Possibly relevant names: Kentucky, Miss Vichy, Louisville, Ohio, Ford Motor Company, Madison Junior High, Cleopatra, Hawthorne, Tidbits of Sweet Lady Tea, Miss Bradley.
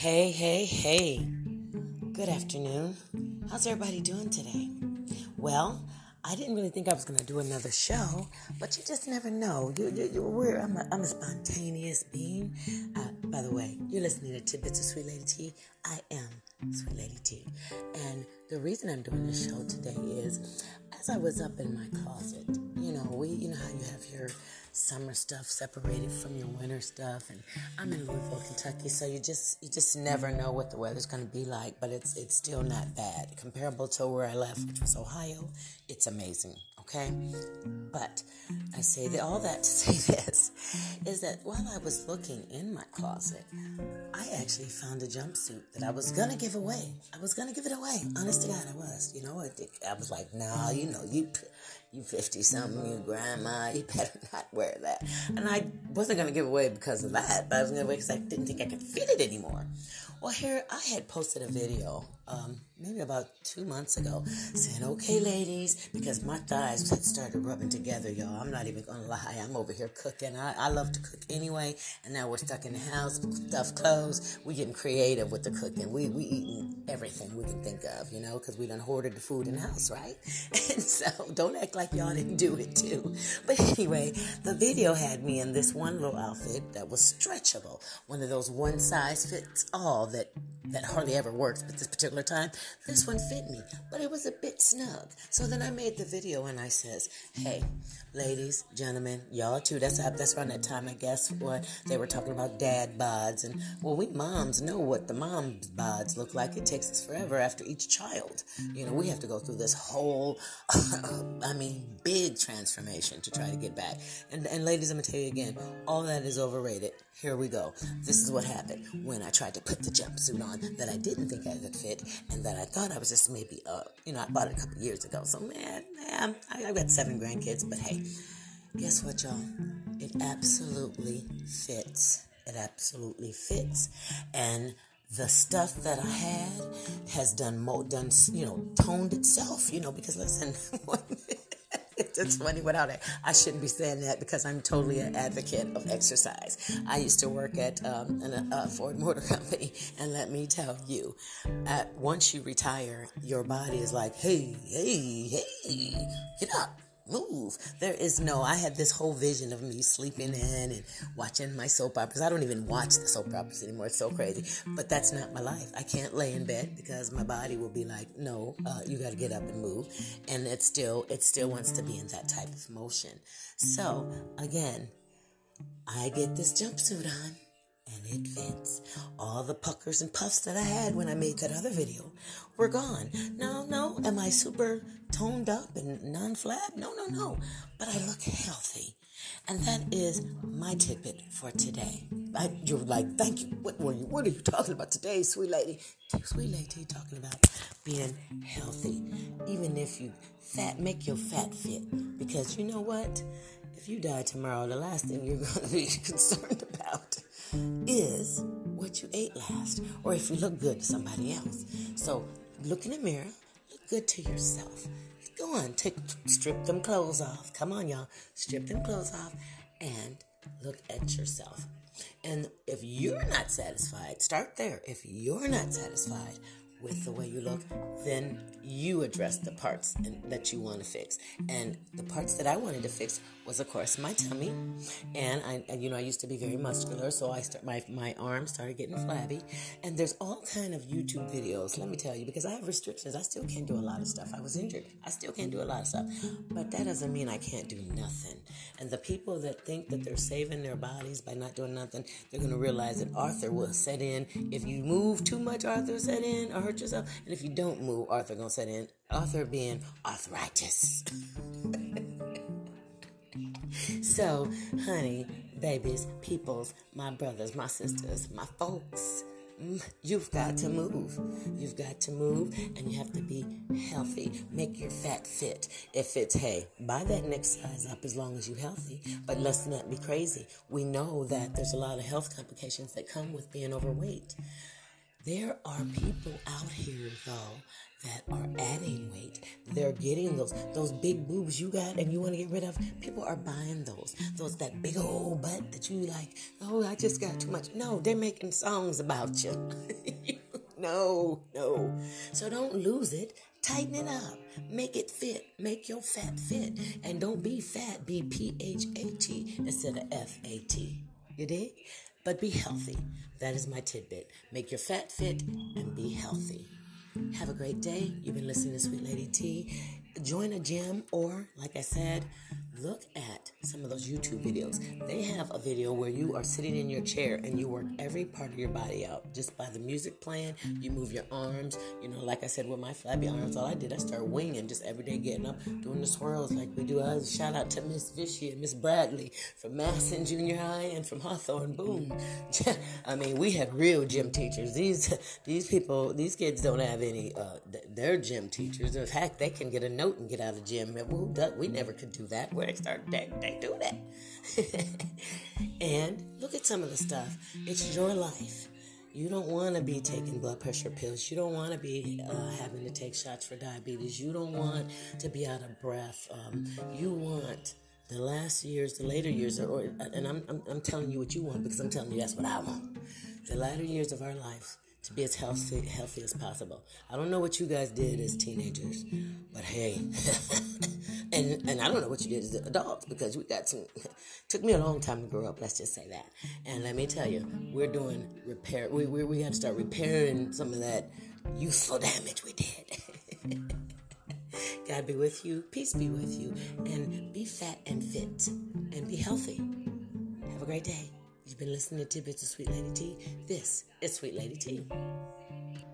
Hey. Good afternoon. How's everybody doing today? Well, I didn't really think I was going to do another show, but you just never know. I'm a spontaneous being. By the way, you're listening to Tidbits of Sweet Lady Tea. I am Sweet Lady Tea. And the reason I'm doing this show today is, as I was up in my closet, you know how you have your summer stuff separated from your winter stuff, and I'm in Louisville, Kentucky, so you just never know what the weather's going to be like, but it's still not bad. Comparable to where I left, which was Ohio, it's amazing, okay? But I say all that to say this, is that while I was looking in my closet, I actually found a jumpsuit that I was going to give away. I was going to give it away. Honest to God, I was. I was like, nah, you 50-something, you grandma, you better not wear that. And I wasn't going to give away because of that, but I was going to give away because I didn't think I could fit it anymore. Well, here, I had posted a video, maybe about 2 months ago, saying, okay, ladies, because my thighs had started rubbing together, y'all. I'm not even going to lie. I'm over here cooking. I love to cook anyway, and now we're stuck in the house, stuffed clothes. We're getting creative with the cooking. We eating everything we can think of, because we done hoarded the food in the house, right? And so don't act like y'all didn't do it too. But anyway, the video had me in this one little outfit that was stretchable, one of those one size fits all that hardly ever works, but this particular time, this one fit me, but it was a bit snug. So then I made the video and I says, hey, ladies, gentlemen, y'all too, that's around that time, I guess, what they were talking about dad bods, and well, we moms know what the mom's bods look like. It takes us forever after each child. We have to go through this whole, big transformation to try to get back. And ladies, I'm going to tell you again, all that is overrated. Here we go. This is what happened when I tried to put the jumpsuit on that I didn't think I could fit and that I thought I was just maybe, I bought it a couple years ago. So, man, I've got 7 grandkids, but hey, guess what, y'all? It absolutely fits. It absolutely fits. And the stuff that I had has done toned itself, because listen, it's funny without it. I shouldn't be saying that because I'm totally an advocate of exercise. I used to work at a Ford Motor Company, and let me tell you, once you retire, your body is like, hey, get up. Move. There is no, I had this whole vision of me sleeping in and watching my soap operas. I don't even watch the soap operas anymore. It's so crazy. But that's not my life. I can't lay in bed because my body will be like, no, you got to get up and move. And it still wants to be in that type of motion. So again, I get this jumpsuit on. And it fits. All the puckers and puffs that I had when I made that other video were gone. No. Am I super toned up and non-flab? No. But I look healthy. And that is my tidbit for today. You're like, thank you. What are you talking about today, sweet lady? Sweet lady talking about being healthy. Even if you fat, make your fat fit. Because you know what? If you die tomorrow, the last thing you're going to be concerned about is what you ate last, or if you look good to somebody else. So look in the mirror, look good to yourself. Go on, strip them clothes off. Come on, y'all. Strip them clothes off and look at yourself. And if you're not satisfied, start there. If you're not satisfied with the way you look, then you address the parts that you want to fix. And the parts that I wanted to fix was, of course, my tummy. And I used to be very muscular, so my arms started getting flabby. And there's all kind of YouTube videos, let me tell you, because I have restrictions. I still can't do a lot of stuff. I was injured. I still can't do a lot of stuff. But that doesn't mean I can't do nothing. And the people that think that they're saving their bodies by not doing nothing, they're going to realize that Arthur will set in. If you move too much, Arthur will set in, or hurt yourself. And if you don't move, Arthur going to set in. Arthur being arthritis. So, honey, babies, peoples, my brothers, my sisters, my folks, you've got to move. You've got to move, and you have to be healthy. Make your fat fit. If it's, hey, buy that next size up as long as you're healthy, but let's not be crazy. We know that there's a lot of health complications that come with being overweight. There are people out here, though, that are adding weight. They're getting those big boobs you got and you want to get rid of. People are buying those that big old butt that you like, oh, I just got too much. No, they're making songs about you. No. So don't lose it. Tighten it up. Make it fit. Make your fat fit. And don't be fat. Be P-H-A-T instead of F-A-T. You dig? But be healthy. That is my tidbit. Make your fat fit and be healthy. Have a great day. You've been listening to Sweet Lady Tea. Join a gym or, like I said, look at some of those YouTube videos. They have a video where you are sitting in your chair and you work every part of your body out. Just by the music playing, you move your arms. You know, like I said, with my flabby arms, all I did, I started winging just every day, getting up, doing the swirls like we do. Shout out to Miss Vichy and Miss Bradley from Madison Junior High and from Hawthorne. Boom. I mean, we had real gym teachers. These people, these kids don't have any, they're gym teachers. In fact, they can get a note and get out of the gym. We never could do that. Where they start, they do that. And look at some of the stuff. It's your life. You don't want to be taking blood pressure pills. You don't want to be having to take shots for diabetes. You don't want to be out of breath. You want the last years, the later years, and I'm telling you what you want because I'm telling you that's what I want. The latter years of our life to be as healthy as possible. I don't know what you guys did as teenagers, but hey, and I don't know what you did as adults because we got some. Took me a long time to grow up. Let's just say that. And let me tell you, we're doing repair. We got to start repairing some of that youthful damage we did. God be with you. Peace be with you. And be fat and fit and be healthy. Have a great day. You've been listening to Tidbits of Sweet Lady Tea. This is Sweet Lady Tea.